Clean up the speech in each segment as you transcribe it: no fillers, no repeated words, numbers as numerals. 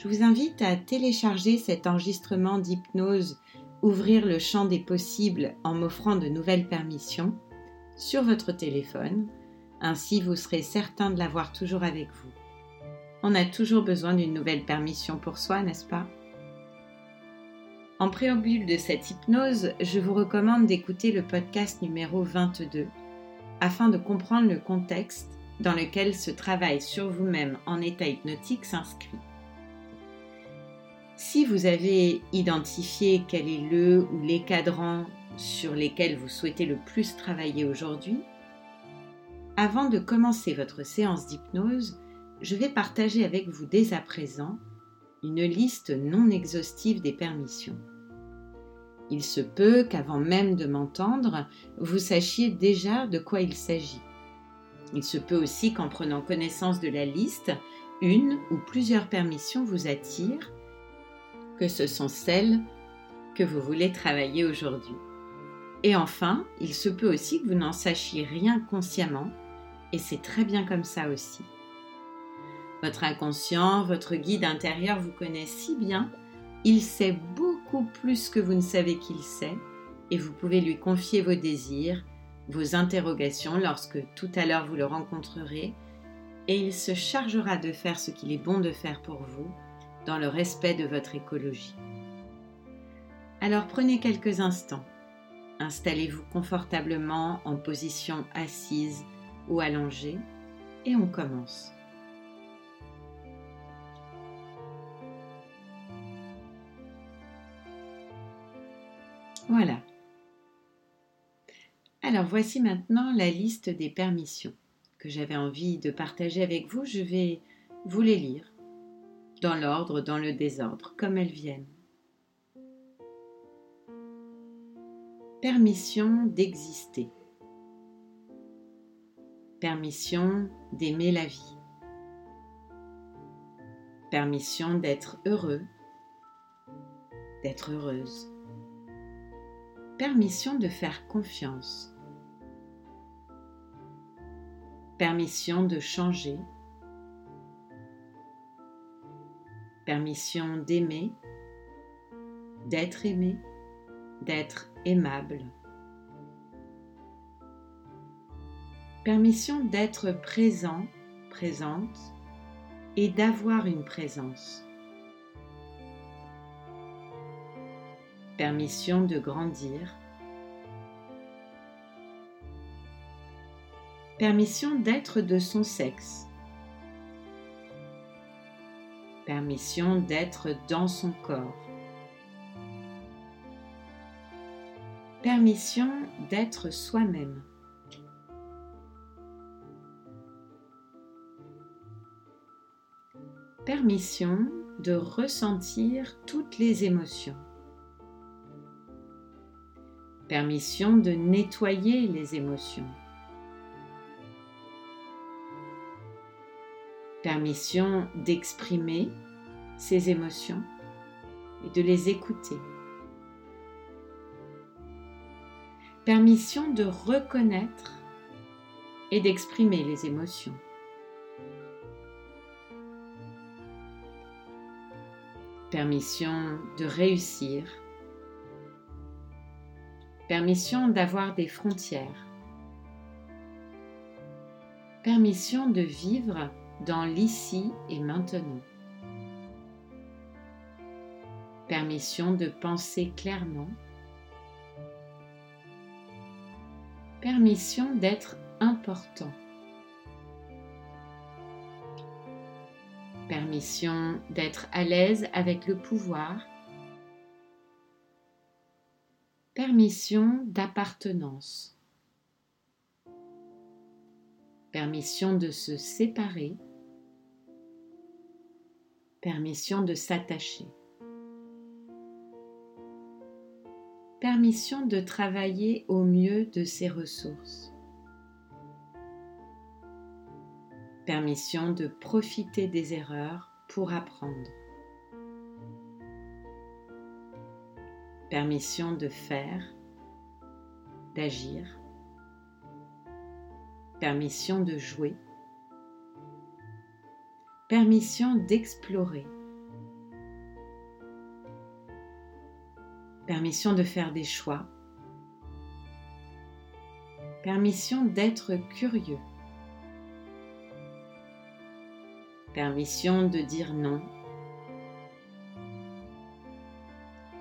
Je vous invite à télécharger cet enregistrement d'hypnose « Ouvrir le champ des possibles en m'offrant de nouvelles permissions » sur votre téléphone, ainsi vous serez certain de l'avoir toujours avec vous. On a toujours besoin d'une nouvelle permission pour soi, n'est-ce pas ? En préambule de cette hypnose, je vous recommande d'écouter le podcast numéro 22 afin de comprendre le contexte dans lequel ce travail sur vous-même en état hypnotique s'inscrit. Si vous avez identifié quel est le ou les cadrans sur lesquels vous souhaitez le plus travailler aujourd'hui, avant de commencer votre séance d'hypnose, je vais partager avec vous dès à présent une liste non exhaustive des permissions. Il se peut qu'avant même de m'entendre, vous sachiez déjà de quoi il s'agit. Il se peut aussi qu'en prenant connaissance de la liste, une ou plusieurs permissions vous attirent, que ce sont celles que vous voulez travailler aujourd'hui. Et enfin, il se peut aussi que vous n'en sachiez rien consciemment, et c'est très bien comme ça aussi. Votre inconscient, votre guide intérieur vous connaît si bien, il sait beaucoup plus que vous ne savez qu'il sait, et vous pouvez lui confier vos désirs, vos interrogations lorsque tout à l'heure vous le rencontrerez, et il se chargera de faire ce qu'il est bon de faire pour vous, dans le respect de votre écologie. Alors prenez quelques instants, installez-vous confortablement en position assise ou allongée et on commence. Voilà. Alors voici maintenant la liste des permissions que j'avais envie de partager avec vous. Je vais vous les lire. Dans l'ordre, dans le désordre, comme elles viennent. Permission d'exister. Permission d'aimer la vie. Permission d'être heureux, d'être heureuse. Permission de faire confiance. Permission de changer. Permission d'aimer, d'être aimé, d'être aimable. Permission d'être présent, présente et d'avoir une présence. Permission de grandir. Permission d'être de son sexe. Permission d'être dans son corps. Permission d'être soi-même. Permission de ressentir toutes les émotions. Permission de nettoyer les émotions. Permission d'exprimer ses émotions et de les écouter. Permission de reconnaître et d'exprimer les émotions. Permission de réussir. Permission d'avoir des frontières. Permission de vivre dans l'ici et maintenant. Permission de penser clairement. Permission d'être important. Permission d'être à l'aise avec le pouvoir. Permission d'appartenance. Permission de se séparer. Permission de s'attacher. permission de travailler au mieux de ses ressources, permission de profiter des erreurs pour apprendre, permission de faire, d'agir, permission de jouer, permission d'explorer, permission de faire des choix, permission d'être curieux, permission de dire non,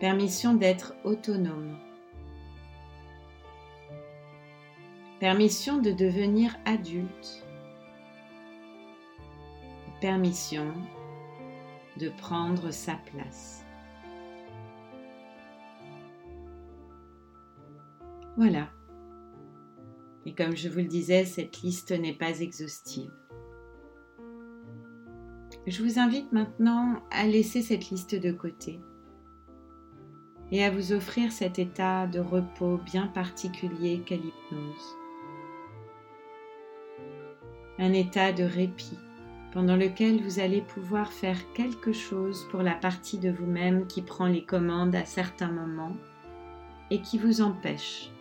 permission d'être autonome, permission de devenir adulte, permission de prendre sa place. Voilà. Et comme je vous le disais, cette liste n'est pas exhaustive. Je vous invite maintenant à laisser cette liste de côté et à vous offrir cet état de repos bien particulier qu'est l'hypnose. Un état de répit pendant lequel vous allez pouvoir faire quelque chose pour la partie de vous-même qui prend les commandes à certains moments et qui vous empêche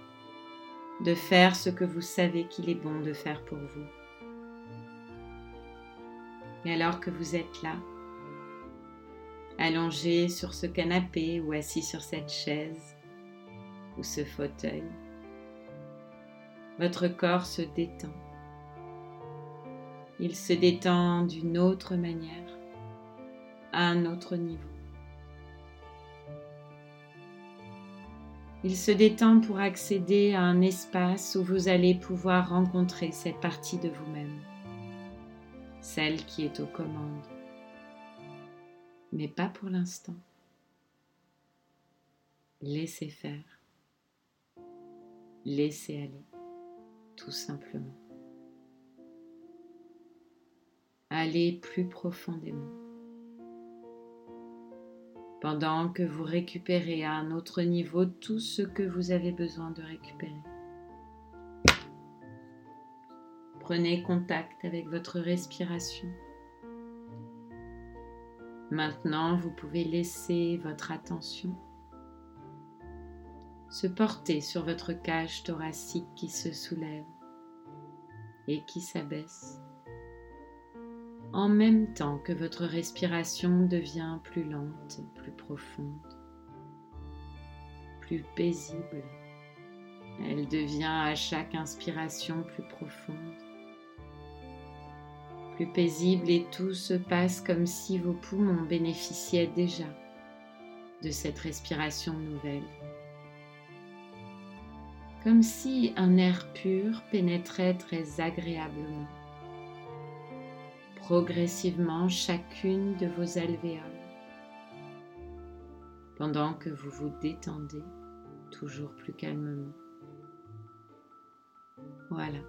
de faire ce que vous savez qu'il est bon de faire pour vous. Et alors que vous êtes là, allongé sur ce canapé ou assis sur cette chaise ou ce fauteuil, votre corps se détend. Il se détend d'une autre manière, à un autre niveau. Il se détend pour accéder à un espace où vous allez pouvoir rencontrer cette partie de vous-même, celle qui est aux commandes, mais pas pour l'instant. Laissez faire, laissez aller, tout simplement. Allez plus profondément. Pendant que vous récupérez à un autre niveau tout ce que vous avez besoin de récupérer. Prenez contact avec votre respiration. Maintenant, vous pouvez laisser votre attention se porter sur votre cage thoracique qui se soulève et qui s'abaisse, en même temps que votre respiration devient plus lente, plus profonde, plus paisible. Elle devient à chaque inspiration plus profonde, plus paisible, et tout se passe comme si vos poumons bénéficiaient déjà de cette respiration nouvelle. Comme si un air pur pénétrait très agréablement, progressivement chacune de vos alvéoles, pendant que vous vous détendez toujours plus calmement. Voilà.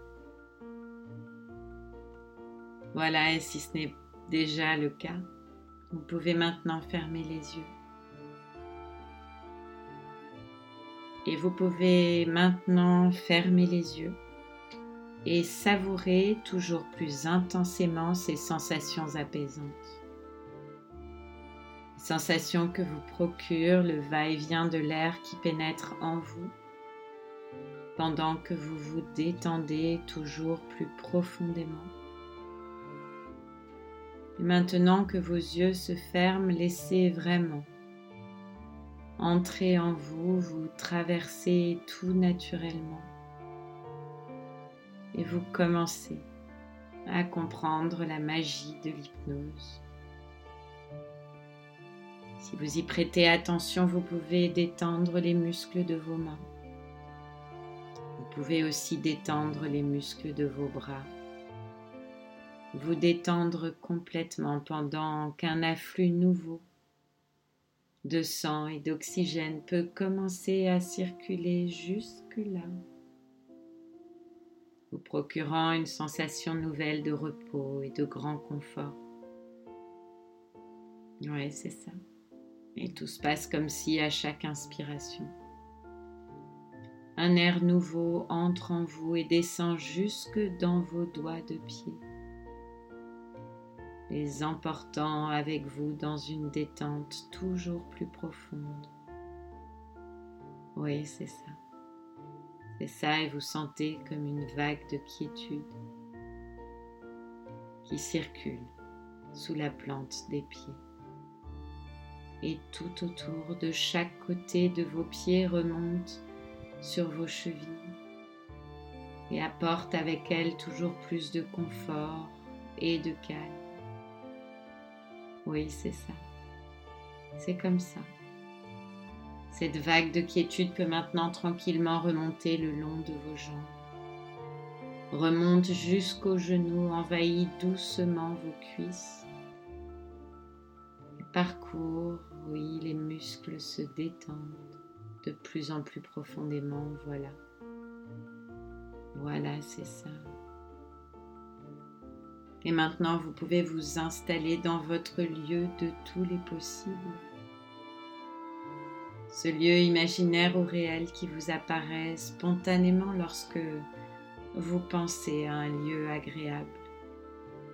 Voilà, et si ce n'est déjà le cas, vous pouvez maintenant fermer les yeux. Et vous pouvez maintenant fermer les yeux et savourer toujours plus intensément ces sensations apaisantes. Les sensations que vous procure le va-et-vient de l'air qui pénètre en vous pendant que vous vous détendez toujours plus profondément. Et maintenant que vos yeux se ferment, laissez vraiment entrer en vous, vous traverser tout naturellement. Et vous commencez à comprendre la magie de l'hypnose. Si vous y prêtez attention, vous pouvez détendre les muscles de vos mains. Vous pouvez aussi détendre les muscles de vos bras. Vous détendre complètement pendant qu'un afflux nouveau de sang et d'oxygène peut commencer à circuler jusque-là, vous procurant une sensation nouvelle de repos et de grand confort. Oui, c'est ça. Et tout se passe comme si à chaque inspiration, Un air nouveau entre en vous et descend jusque dans vos doigts de pied, les emportant avec vous dans une détente toujours plus profonde. Oui, c'est ça. C'est ça, et vous sentez comme une vague de quiétude qui circule sous la plante des pieds. Et tout autour, de chaque côté de vos pieds, remonte sur vos chevilles et apporte avec elle toujours plus de confort et de calme. Oui, c'est ça. C'est comme ça. Cette vague de quiétude peut maintenant tranquillement remonter le long de vos jambes. Remonte jusqu'aux genoux, envahit doucement vos cuisses. Et parcourt, oui, les muscles se détendent de plus en plus profondément, voilà. Voilà, c'est ça. Et maintenant, vous pouvez vous installer dans votre lieu de tous les possibles. Ce lieu imaginaire ou réel qui vous apparaît spontanément lorsque vous pensez à un lieu agréable,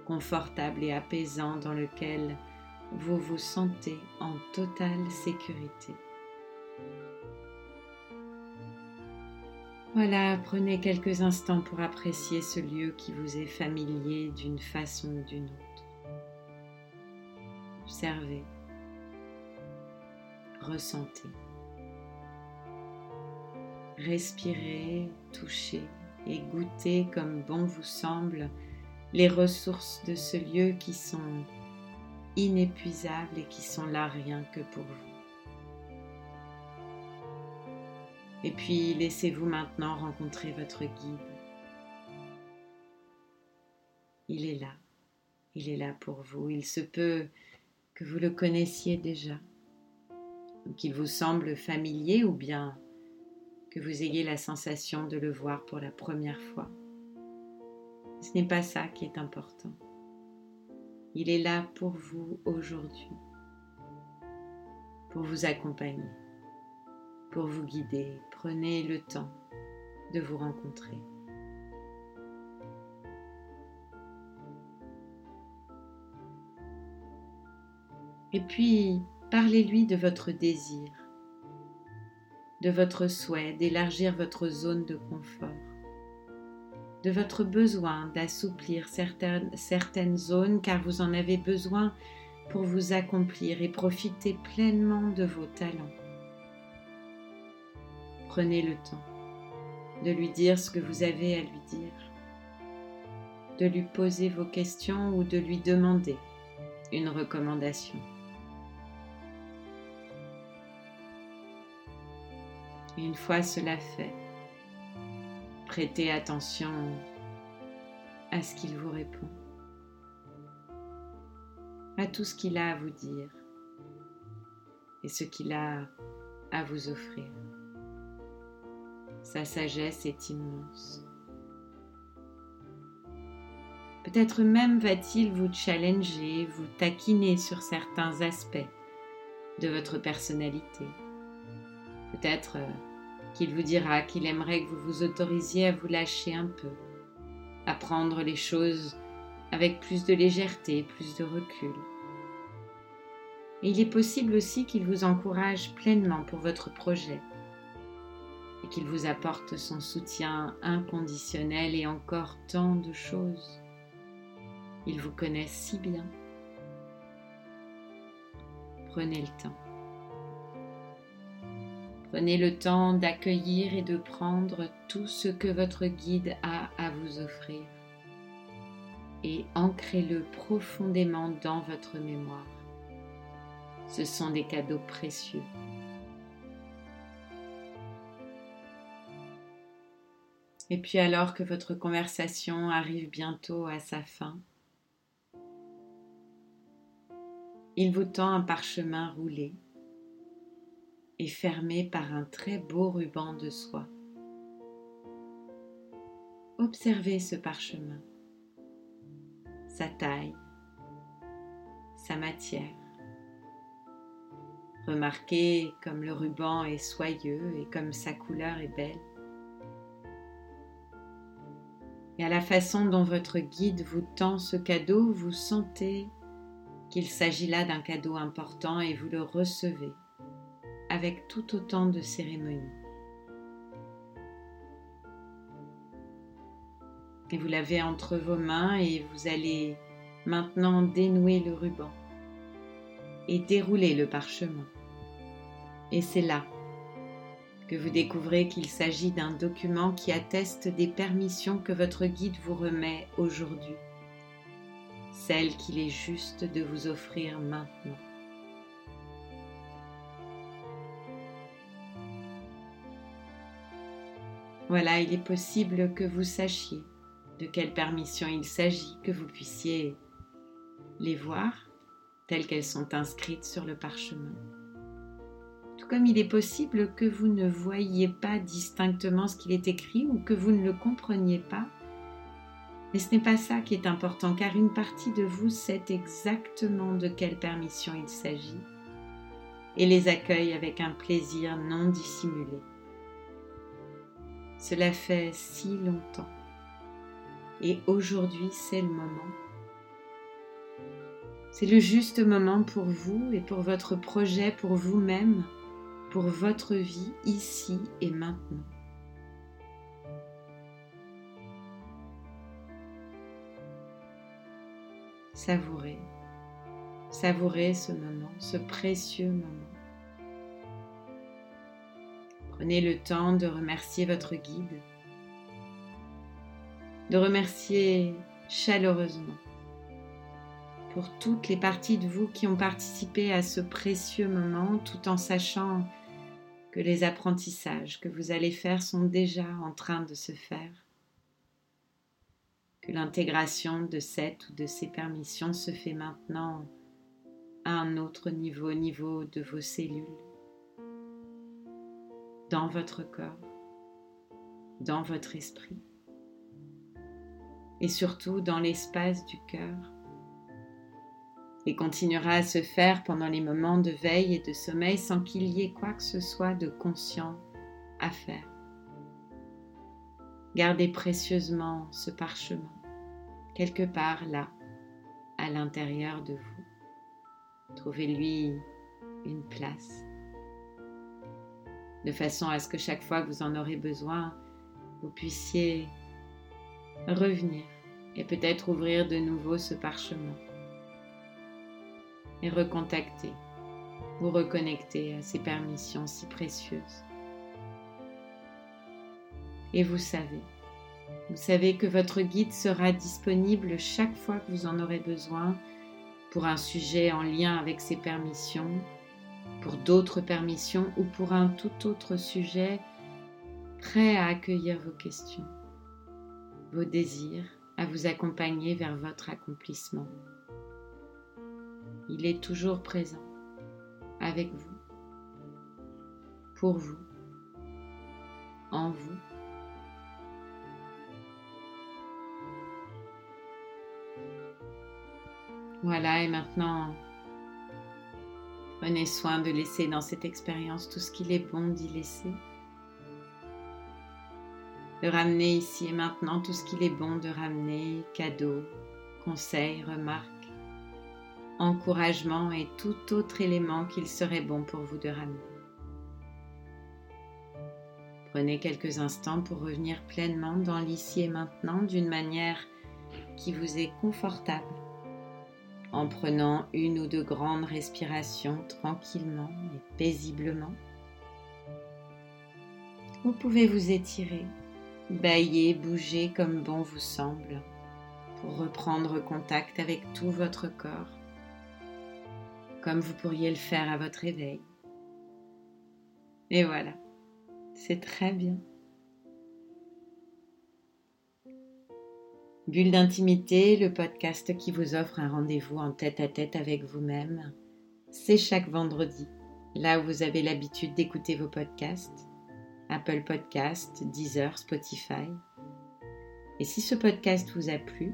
confortable et apaisant dans lequel vous vous sentez en totale sécurité. Voilà, prenez quelques instants pour apprécier ce lieu qui vous est familier d'une façon ou d'une autre. Observez, ressentez, respirez, touchez et goûtez comme bon vous semble les ressources de ce lieu qui sont inépuisables et qui sont là rien que pour vous. Et puis, laissez-vous maintenant rencontrer votre guide. Il est là pour vous. Il se peut que vous le connaissiez déjà, qu'il vous semble familier ou bien que vous ayez la sensation de le voir pour la première fois. Ce n'est pas ça qui est important. Il est là pour vous aujourd'hui, pour vous accompagner, pour vous guider. Prenez le temps de vous rencontrer. Et puis, parlez-lui de votre désir, de votre souhait d'élargir votre zone de confort, de votre besoin d'assouplir certaines zones, car vous en avez besoin pour vous accomplir et profiter pleinement de vos talents. Prenez le temps de lui dire ce que vous avez à lui dire, de lui poser vos questions ou de lui demander une recommandation. Une fois cela fait, prêtez attention à ce qu'il vous répond, à tout ce qu'il a à vous dire et ce qu'il a à vous offrir. Sa sagesse est immense. Peut-être même va-t-il vous challenger, vous taquiner sur certains aspects de votre personnalité. Peut-être qu'il vous dira qu'il aimerait que vous vous autorisiez à vous lâcher un peu, à prendre les choses avec plus de légèreté, plus de recul. Et il est possible aussi qu'il vous encourage pleinement pour votre projet, et qu'il vous apporte son soutien inconditionnel et encore tant de choses. Ils vous connaissent si bien. Prenez le temps. Prenez le temps d'accueillir et de prendre tout ce que votre guide a à vous offrir et ancrez-le profondément dans votre mémoire. Ce sont des cadeaux précieux. Et puis alors que votre conversation arrive bientôt à sa fin, il vous tend un parchemin roulé et fermé par un très beau ruban de soie. Observez ce parchemin, sa taille, sa matière. Remarquez comme le ruban est soyeux et comme sa couleur est belle. Et à la façon dont votre guide vous tend ce cadeau, vous sentez qu'il s'agit là d'un cadeau important et vous le recevez avec tout autant de cérémonie. Et vous l'avez entre vos mains et vous allez maintenant dénouer le ruban et dérouler le parchemin. Et c'est là que vous découvrez qu'il s'agit d'un document qui atteste des permissions que votre guide vous remet aujourd'hui, celles qu'il est juste de vous offrir maintenant. Voilà, il est possible que vous sachiez de quelles permissions il s'agit, que vous puissiez les voir telles qu'elles sont inscrites sur le parchemin. Tout comme il est possible que vous ne voyiez pas distinctement ce qu'il est écrit ou que vous ne le compreniez pas. Mais ce n'est pas ça qui est important, car une partie de vous sait exactement de quelle permission il s'agit et les accueille avec un plaisir non dissimulé. Cela fait si longtemps et aujourd'hui c'est le moment. C'est le juste moment pour vous et pour votre projet, pour vous-même, pour votre vie ici et maintenant. Savourez, savourez ce moment, ce précieux moment. Prenez le temps de remercier votre guide, de remercier chaleureusement pour toutes les parties de vous qui ont participé à ce précieux moment, tout en sachant que les apprentissages que vous allez faire sont déjà en train de se faire, que l'intégration de cette ou de ces permissions se fait maintenant à un autre niveau, au niveau de vos cellules, dans votre corps, dans votre esprit, et surtout dans l'espace du cœur, et continuera à se faire pendant les moments de veille et de sommeil sans qu'il y ait quoi que ce soit de conscient à faire. Gardez précieusement ce parchemin, quelque part là, à l'intérieur de vous. Trouvez-lui une place, de façon à ce que chaque fois que vous en aurez besoin, vous puissiez revenir et peut-être ouvrir de nouveau ce parchemin. Et recontacter, vous reconnecter à ces permissions si précieuses. Et vous savez que votre guide sera disponible chaque fois que vous en aurez besoin pour un sujet en lien avec ces permissions, pour d'autres permissions ou pour un tout autre sujet prêt à accueillir vos questions, vos désirs, à vous accompagner vers votre accomplissement. Il est toujours présent avec vous, pour vous, en vous. Voilà, et maintenant, prenez soin de laisser dans cette expérience tout ce qu'il est bon d'y laisser. De ramener ici et maintenant tout ce qu'il est bon de ramener, cadeaux, conseils, remarques, encouragement et tout autre élément qu'il serait bon pour vous de ramener. Prenez quelques instants pour revenir pleinement dans l'ici et maintenant d'une manière qui vous est confortable, en prenant une ou deux grandes respirations tranquillement et paisiblement. Vous pouvez vous étirer, bâiller, bouger comme bon vous semble, pour reprendre contact avec tout votre corps, comme vous pourriez le faire à votre éveil. Et voilà, c'est très bien. Bulle d'intimité, le podcast qui vous offre un rendez-vous en tête-à-tête avec vous-même, c'est chaque vendredi, là où vous avez l'habitude d'écouter vos podcasts, Apple Podcasts, Deezer, Spotify. Et si ce podcast vous a plu,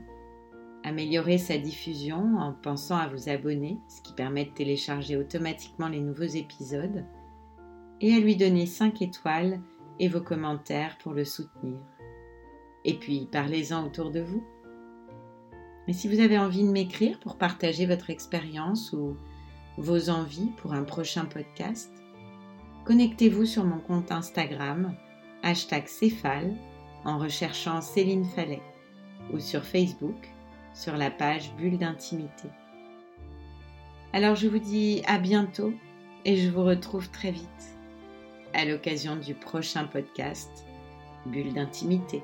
améliorer sa diffusion en pensant à vous abonner, ce qui permet de télécharger automatiquement les nouveaux épisodes, et à lui donner 5 étoiles et vos commentaires pour le soutenir. Et puis, parlez-en autour de vous. Mais si vous avez envie de m'écrire pour partager votre expérience ou vos envies pour un prochain podcast, connectez-vous sur mon compte Instagram, #Céphale, en recherchant Céline Fallet, ou sur Facebook, sur la page Bulle d'intimité. Alors je vous dis à bientôt et je vous retrouve très vite à l'occasion du prochain podcast Bulle d'intimité.